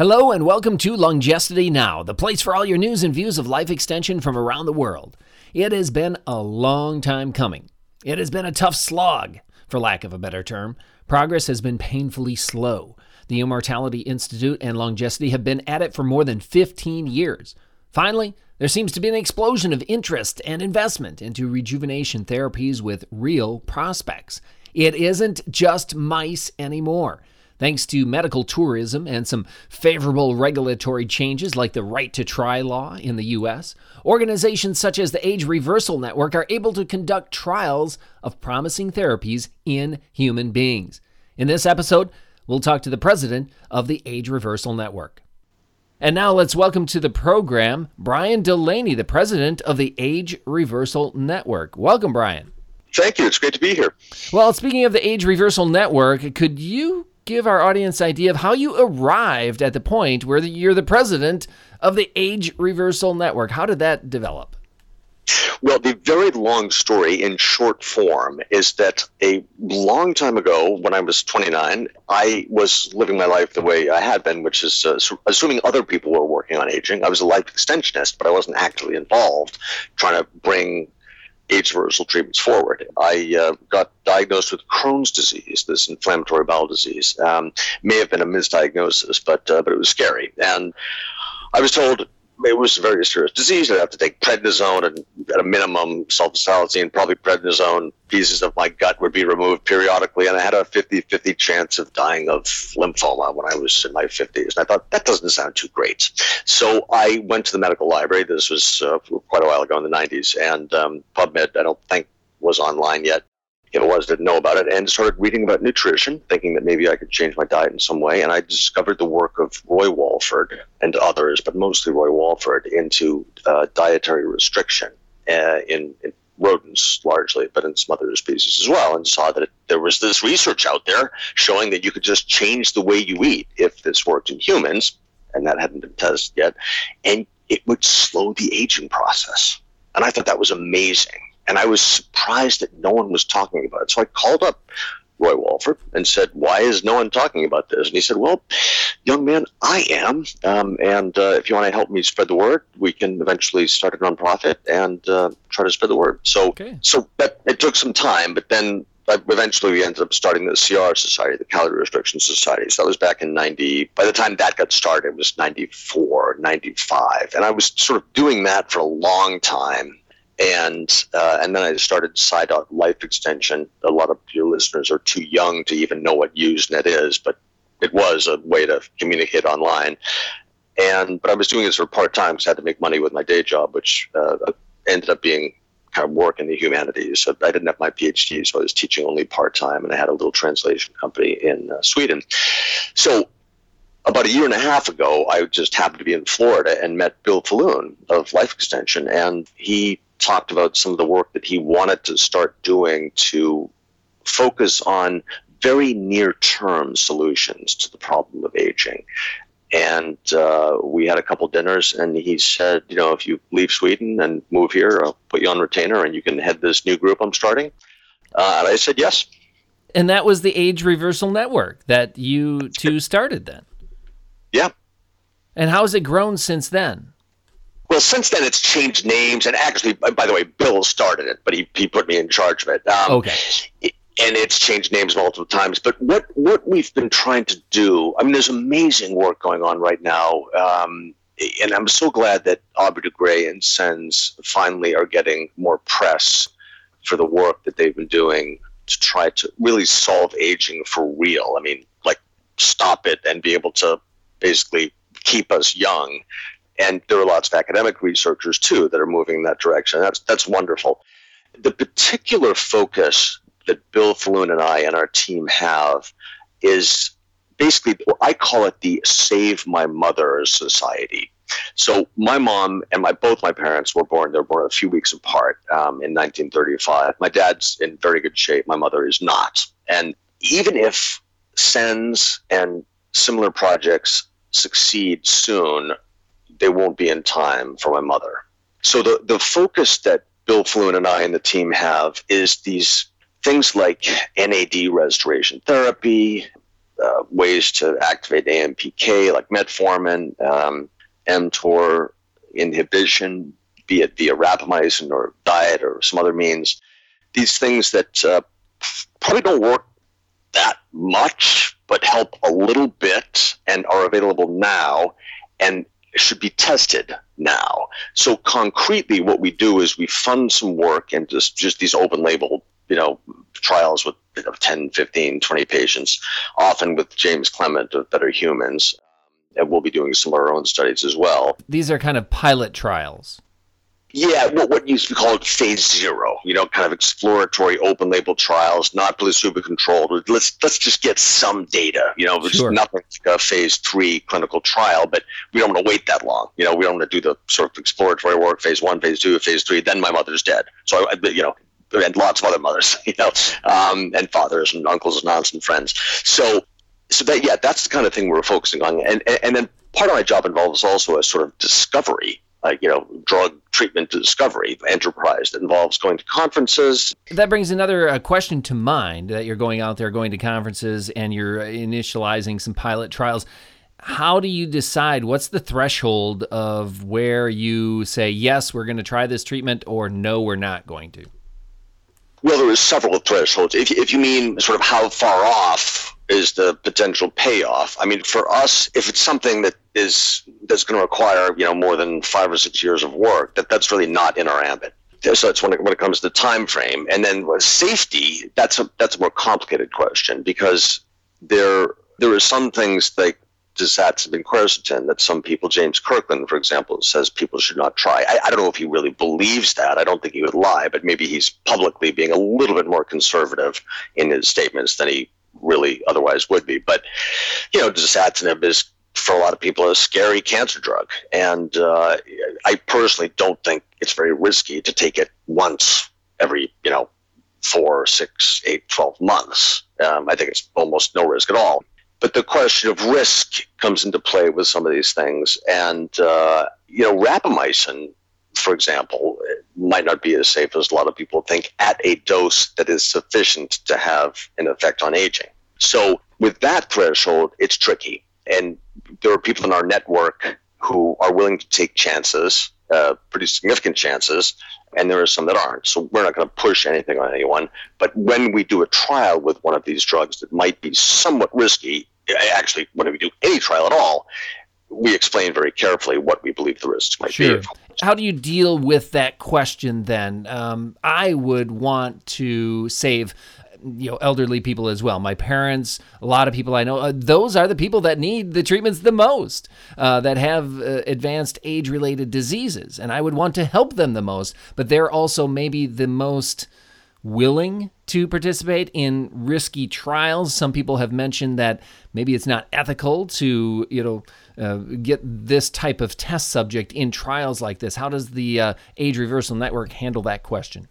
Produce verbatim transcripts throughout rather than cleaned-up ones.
Hello and welcome to Longevity Now, the place for all your news and views of life extension from around the world. It has been a long time coming. It has been a tough slog, for lack of a better term. Progress has been painfully slow. The Immortality Institute and Longevity have been at it for more than fifteen years. Finally, there seems to be an explosion of interest and investment into rejuvenation therapies with real prospects. It isn't just mice anymore. Thanks to medical tourism and some favorable regulatory changes like the right to try law in the U S, organizations such as the Age Reversal Network are able to conduct trials of promising therapies in human beings. In this episode, we'll talk to the president of the Age Reversal Network. And now let's welcome to the program Brian Delaney, the president of the Age Reversal Network. Welcome, Brian. Thank you. It's great to be here. Well, speaking of the Age Reversal Network, could you give our audience an idea of how you arrived at the point where the, you're the president of the Age Reversal Network? How did that develop? Well, the very long story in short form is that a long time ago, when I was twenty-nine, I was living my life the way I had been, which is uh, assuming other people were working on aging. I was a life extensionist, but I wasn't actively involved trying to bring age reversal treatments forward. I uh, got diagnosed with Crohn's disease, this inflammatory bowel disease. Um, may have been a misdiagnosis, but uh, but it was scary. And I was told it was a very serious disease. I'd have to take prednisone and, at a minimum, sulfasalazine, probably prednisone. Pieces of my gut would be removed periodically, and I had a fifty-fifty chance of dying of lymphoma when I was in my fifties. And I thought, that doesn't sound too great. So I went to the medical library. This was uh, quite a while ago in the nineties, and um, PubMed, I don't think, was online yet. If it was, didn't know about it, and started reading about nutrition, thinking that maybe I could change my diet in some way. And I discovered the work of Roy Walford and others, but mostly Roy Walford, into uh, dietary restriction uh, in, in rodents largely, but in some other species as well, and saw that it, there was this research out there showing that you could just change the way you eat if this worked in humans, and that hadn't been tested yet, and it would slow the aging process. And I thought that was amazing. And I was surprised that no one was talking about it. So I called up Roy Walford and said, why is no one talking about this? And he said, well, young man, I am. Um, and uh, if you want to help me spread the word, we can eventually start a nonprofit and uh, try to spread the word. So okay. so that, it took some time, but then eventually we ended up starting the C R Society, the Calorie Restriction Society. So that was back in ninety. By the time that got started, it was ninety-four, ninety-five. And I was sort of doing that for a long time. And uh, and then I started SciDoc Life Extension. A lot of your listeners are too young to even know what Usenet is, but it was a way to communicate online. And but I was doing this for part time because I had to make money with my day job, which uh, ended up being kind of work in the humanities. So I didn't have my PhD, so I was teaching only part time, and I had a little translation company in uh, Sweden. So about a year and a half ago, I just happened to be in Florida and met Bill Faloon of Life Extension, and he talked about some of the work that he wanted to start doing to focus on very near-term solutions to the problem of aging. And uh, we had a couple dinners, and he said, you know, if you leave Sweden and move here, I'll put you on retainer, and you can head this new group I'm starting. Uh, and I said yes. And that was the Age Reversal Network that you two started then? Yeah. And how has it grown since then? Well, since then, it's changed names. And actually, by the way, Bill started it, but he, he put me in charge of it. Um, okay. It, and it's changed names multiple times. But what, what we've been trying to do, I mean, there's amazing work going on right now. Um, and I'm so glad that Aubrey de Grey and Sens finally are getting more press for the work that they've been doing to try to really solve aging for real. I mean, like, stop it and be able to basically keep us young. And there are lots of academic researchers, too, that are moving in that direction. That's that's wonderful. The particular focus that Bill Faloon and I and our team have is basically, I call it the Save My Mother Society. So my mom and my both my parents were born, they were born a few weeks apart um, in nineteen thirty-five. My dad's in very good shape. My mother is not. And even if S E N S and similar projects succeed soon, they won't be in time for my mother. So the, the focus that Bill Faloon and I and the team have is these things like N A D restoration therapy, uh, ways to activate A M P K, like metformin, um, mTOR inhibition, be it via rapamycin or diet or some other means. These things that uh, probably don't work that much, but help a little bit and are available now and should be tested now. So concretely, what we do is we fund some work and just, just these open label, you know, trials with you know, ten, fifteen, twenty patients, often with James Clement of Better Humans. And we'll be doing some of our own studies as well. These are kind of pilot trials. Yeah, what, what used to be called phase zero, you know, kind of exploratory open label trials, not placebo controlled. Let's let's just get some data, you know, sure. Nothing like a phase three clinical trial, but we don't want to wait that long. You know, we don't want to do the sort of exploratory work, phase one, phase two, phase three, then my mother's dead. So, I, you know, and lots of other mothers, you know, um, and fathers and uncles and aunts and friends. So, so that yeah, that's the kind of thing we're focusing on. And, and, and then part of my job involves also a sort of discovery Uh, you know, drug treatment discovery enterprise that involves going to conferences. That brings another uh, question to mind, that you're going out there, going to conferences, and you're initializing some pilot trials. How do you decide what's the threshold of where you say, yes, we're going to try this treatment, or no, we're not going to? Well, there is several thresholds. If, if you mean sort of how far off is the potential payoff. I mean, for us, if it's something that is that's going to require, you know, more than five or six years of work, that that's really not in our ambit. So that's when it, when it comes to the time frame. And then with safety, that's a that's a more complicated question, because there there are some things like Dasatinib and Quercetin that some people, James Kirkland, for example, says people should not try. I, I don't know if he really believes that. I don't think he would lie, but maybe he's publicly being a little bit more conservative in his statements than he really otherwise would be. But, you know, Dasatinib is, for a lot of people, a scary cancer drug. And uh, I personally don't think it's very risky to take it once every, you know, four, six, eight, twelve months. Um, I think it's almost no risk at all. But the question of risk comes into play with some of these things. And, uh, you know, rapamycin, for example, might not be as safe as a lot of people think at a dose that is sufficient to have an effect on aging. So with that threshold, it's tricky. And there are people in our network who are willing to take chances, uh, pretty significant chances, and there are some that aren't. So we're not going to push anything on anyone. But when we do a trial with one of these drugs that might be somewhat risky, actually, when we do any trial at all, we explain very carefully what we believe the risks might sure. be. How do you deal with that question then? Um, I would want to save, you know, elderly people as well. My parents, a lot of people I know, uh, those are the people that need the treatments the most, uh, that have uh, advanced age-related diseases, and I would want to help them the most, but they're also maybe the most willing to participate in risky trials. Some people have mentioned that maybe it's not ethical to, you know, uh, get this type of test subject in trials like this. How does the uh, Age Reversal Network handle that question?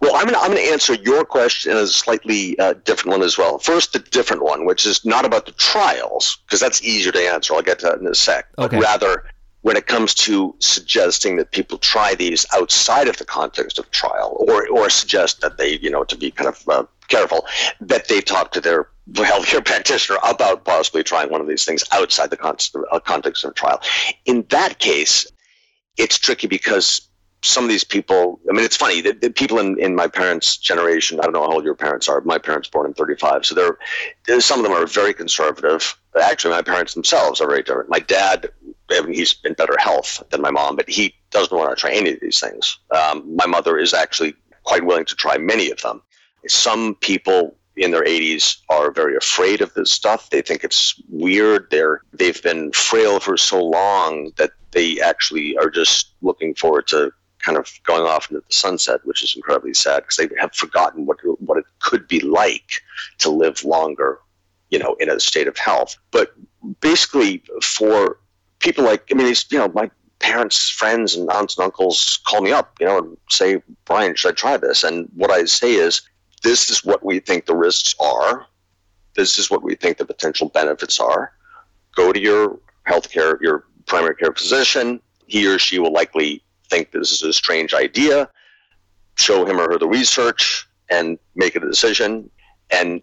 Well, I'm going I'm to answer your question as a slightly uh, different one as well. First, the different one, which is not about the trials, because that's easier to answer. I'll get to that in a sec. Okay. But rather, when it comes to suggesting that people try these outside of the context of trial, or or suggest that they, you know, to be kind of uh, careful, that they talk to their healthcare practitioner about possibly trying one of these things outside the context of, uh, context of trial. In that case, it's tricky because some of these people, I mean, it's funny, the, the people in, in my parents' generation, I don't know how old your parents are, my parents born in thirty-five, so they're, some of them are very conservative. Actually, my parents themselves are very different. My dad, I mean, he's in better health than my mom, but he doesn't want to try any of these things. Um, my mother is actually quite willing to try many of them. Some people in their eighties are very afraid of this stuff. They think it's weird. They're, they've been frail for so long that they actually are just looking forward to kind of going off into the sunset, which is incredibly sad because they have forgotten what what it could be like to live longer, you know, in a state of health. But basically, for people like, I mean, these, you know, my parents, friends, and aunts and uncles call me up, you know, and say, Brian, should I try this? And what I say is, this is what we think the risks are. This is what we think the potential benefits are. Go to your healthcare, your primary care physician. He or she will likely think this is a strange idea, show him or her the research, and make a decision. And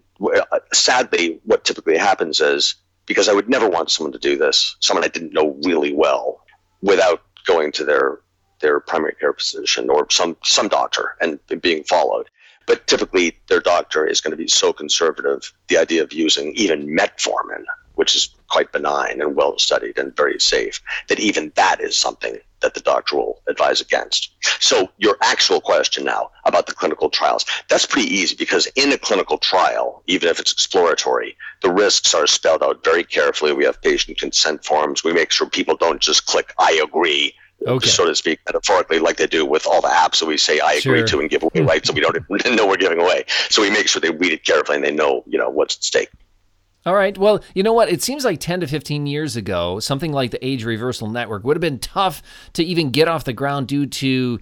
sadly, what typically happens is, because I would never want someone to do this, someone I didn't know really well, without going to their their primary care physician or some, some doctor and being followed. But typically, their doctor is going to be so conservative, the idea of using even metformin, which is quite benign and well-studied and very safe, that even that is something that the doctor will advise against. So your actual question now about the clinical trials, that's pretty easy, because in a clinical trial, even if it's exploratory, the risks are spelled out very carefully. We have patient consent forms. We make sure people don't just click, I agree, okay, so to speak, metaphorically, like they do with all the apps that we say I sure. agree to and give away, right? So we don't know we're giving away. So we make sure they read it carefully and they know, you know, what's at stake. All right. Well, you know what? It seems like ten to fifteen years ago, something like the Age Reversal Network would have been tough to even get off the ground due to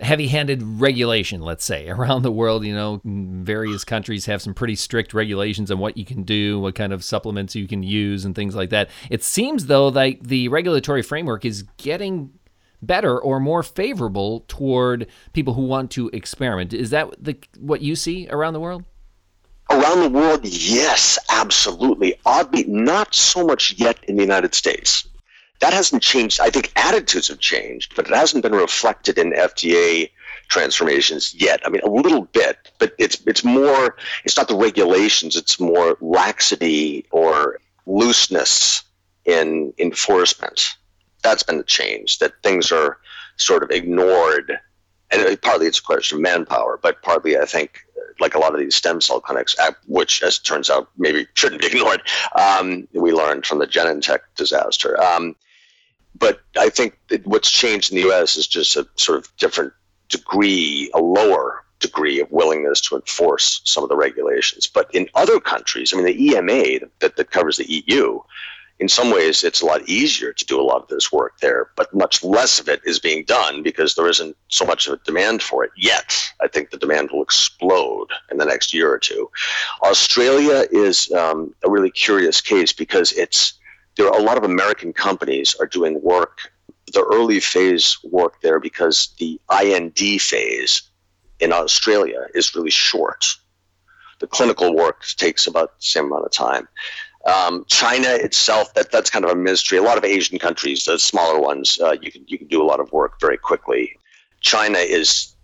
heavy-handed regulation, let's say, around the world. You know, various countries have some pretty strict regulations on what you can do, what kind of supplements you can use, and things like that. It seems, though, like the regulatory framework is getting better or more favorable toward people who want to experiment. Is that the, what you see around the world? Around the world, yes, absolutely. Oddly, not so much yet in the United States. That hasn't changed. I think attitudes have changed, but it hasn't been reflected in F D A transformations yet. I mean, a little bit, but it's it's more, it's not the regulations, it's more laxity or looseness in enforcement. That's been the change, that things are sort of ignored. And partly it's a question of manpower, but partly I think, like a lot of these stem cell clinics, which as it turns out maybe shouldn't be ignored, um, we learned from the Genentech disaster. Um, but I think what's changed in the U S is just a sort of different degree, a lower degree of willingness to enforce some of the regulations. But in other countries, I mean, the E M A that, that covers the E U, in some ways it's a lot easier to do a lot of this work there, but much less of it is being done because there isn't so much of a demand for it yet. I think the demand will explode in the next year or two. Australia is um, a really curious case because it's there are a lot of American companies are doing work, the early phase work there, because the I N D phase in Australia is really short. The clinical work takes about the same amount of time. Um, China itself, that, that's kind of a mystery. A lot of Asian countries, the smaller ones, uh, you can you can do a lot of work very quickly. China is,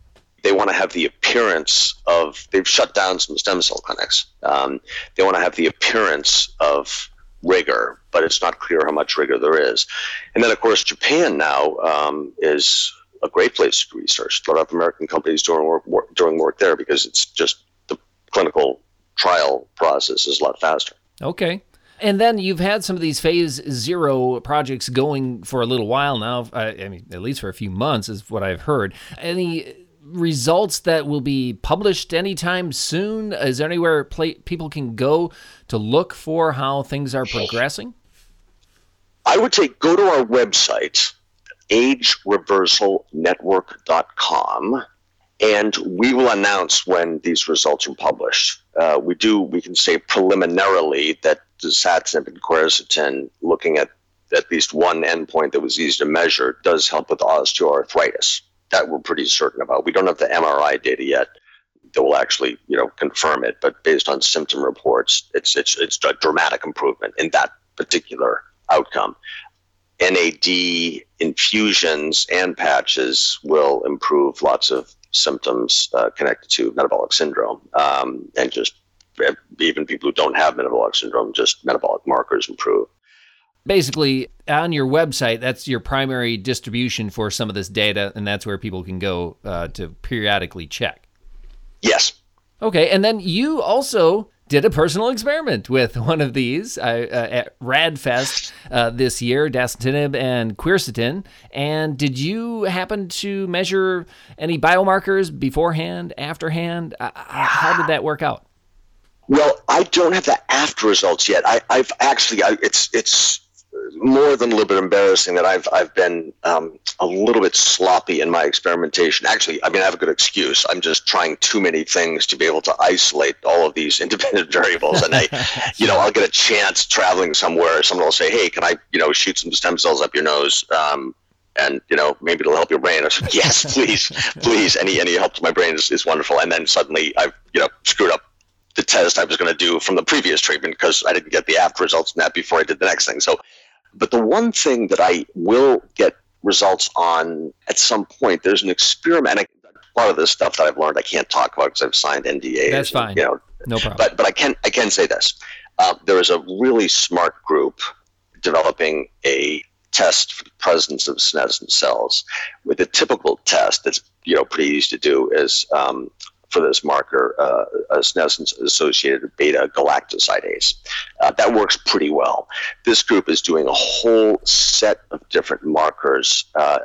they want to have the appearance of, they've shut down some stem cell clinics. Um, they want to have the appearance of rigor, but it's not clear how much rigor there is. And then, of course, Japan now um, is a great place to research. A lot of American companies doing work, work, doing work there because it's just the clinical trial process is a lot faster. Okay. And then you've had some of these phase zero projects going for a little while now. I mean, at least for a few months is what I've heard. Any results that will be published anytime soon? Is there anywhere play, people can go to look for how things are progressing? I would say go to our website, age reversal network dot com, and we will announce when these results are published. Uh, we do, we can say preliminarily that Dasatinib and Quercetin, looking at at least one endpoint that was easy to measure, does help with osteoarthritis. That we're pretty certain about. We don't have the M R I data yet that will actually, you know, confirm it, but based on symptom reports, it's it's it's a dramatic improvement in that particular outcome. N A D infusions and patches will improve lots of symptoms uh, connected to metabolic syndrome, um, and just even people who don't have metabolic syndrome, just metabolic markers improve. Basically, on your website, that's your primary distribution for some of this data, and that's where people can go uh, to periodically check. Yes. Okay, and then you also did a personal experiment with one of these I, uh, at RADFest uh, this year, Dasatinib and Quercetin. And did you happen to measure any biomarkers beforehand, afterhand? Uh, how did that work out? Well, I don't have the after results yet. I, I've actually, I, it's it's more than a little bit embarrassing that I've I've been um, a little bit sloppy in my experimentation. Actually, I mean, I have a good excuse. I'm just trying too many things to be able to isolate all of these independent variables. And I, you know, I'll get a chance traveling somewhere. Someone will say, "Hey, can I, you know, shoot some stem cells up your nose?" Um, And, you know, maybe it'll help your brain. I said, yes, please, please. Any any help to my brain is, is wonderful. And then suddenly I've, you know, screwed up the test I was going to do from the previous treatment because I didn't get the apt results from that before I did the next thing. So, but the one thing that I will get results on at some point, there's an experiment. I, a lot of this stuff that I've learned I can't talk about because I've signed N D As. That's fine. And, you know, no problem. But but I can I can say this. Uh, there is a really smart group developing a test for the presence of senescent cells. With a typical test that's you know pretty easy to do is um, for this marker, uh, a senescence-associated beta galactosidase. Uh, that works pretty well. This group is doing a whole set of different markers. Uh,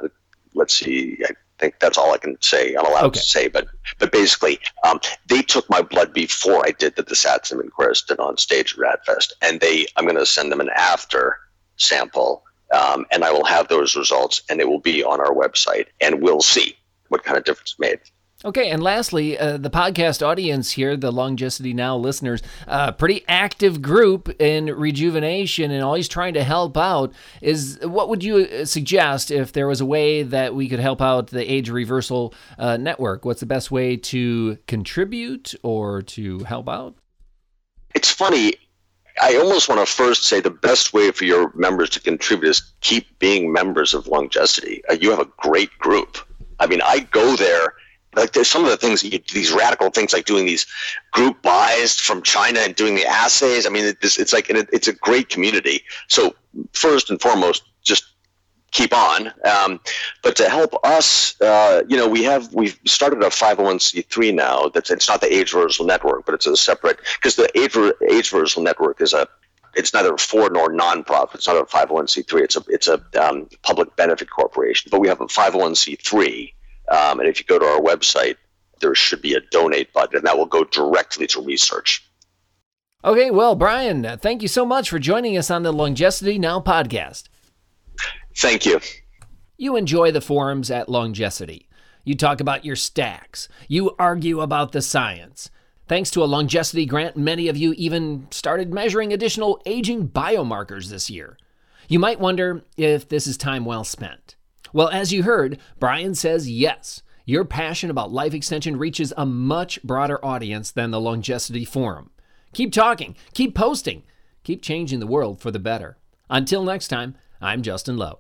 let's see. I, I think that's all I can say. I'm allowed okay. to say, but but basically, um, they took my blood before I did the Dasatinib and Quercetin on stage at RADFest, and they I'm going to send them an after sample, um, and I will have those results, and they will be on our website, and we'll see what kind of difference made. Okay, and lastly, uh, the podcast audience here, the Longevity Now listeners, uh, pretty active group in rejuvenation and always trying to help out. Is what would you suggest if there was a way that we could help out the Age Reversal uh, Network? What's the best way to contribute or to help out? It's funny. I almost want to first say the best way for your members to contribute is keep being members of Longevity. Uh, you have a great group. I mean, I go there. Like there's some of the things, that you, these radical things like doing these group buys from China and doing the assays. I mean, it, it's, it's like, it, it's a great community. So first and foremost, just keep on. Um, but to help us, uh, you know, we have, we've started a five oh one c three now. That's, it's not the Age Reversal Network, but it's a separate, because the Age, Age Reversal Network is a, it's neither for nor nonprofit. It's not a five oh one c three. It's a, it's a um, public benefit corporation, but we have a five oh one c three. Um, and if you go to our website, there should be a donate button, and that will go directly to research. Okay, well, Brian, thank you so much for joining us on the Longevity Now podcast. Thank you. You enjoy the forums at Longevity. You talk about your stacks. You argue about the science. Thanks to a Longevity grant, many of you even started measuring additional aging biomarkers this year. You might wonder if this is time well spent. Well, as you heard, Brian says yes. Your passion about life extension reaches a much broader audience than the Longevity Forum. Keep talking, keep posting, keep changing the world for the better. Until next time, I'm Justin Lowe.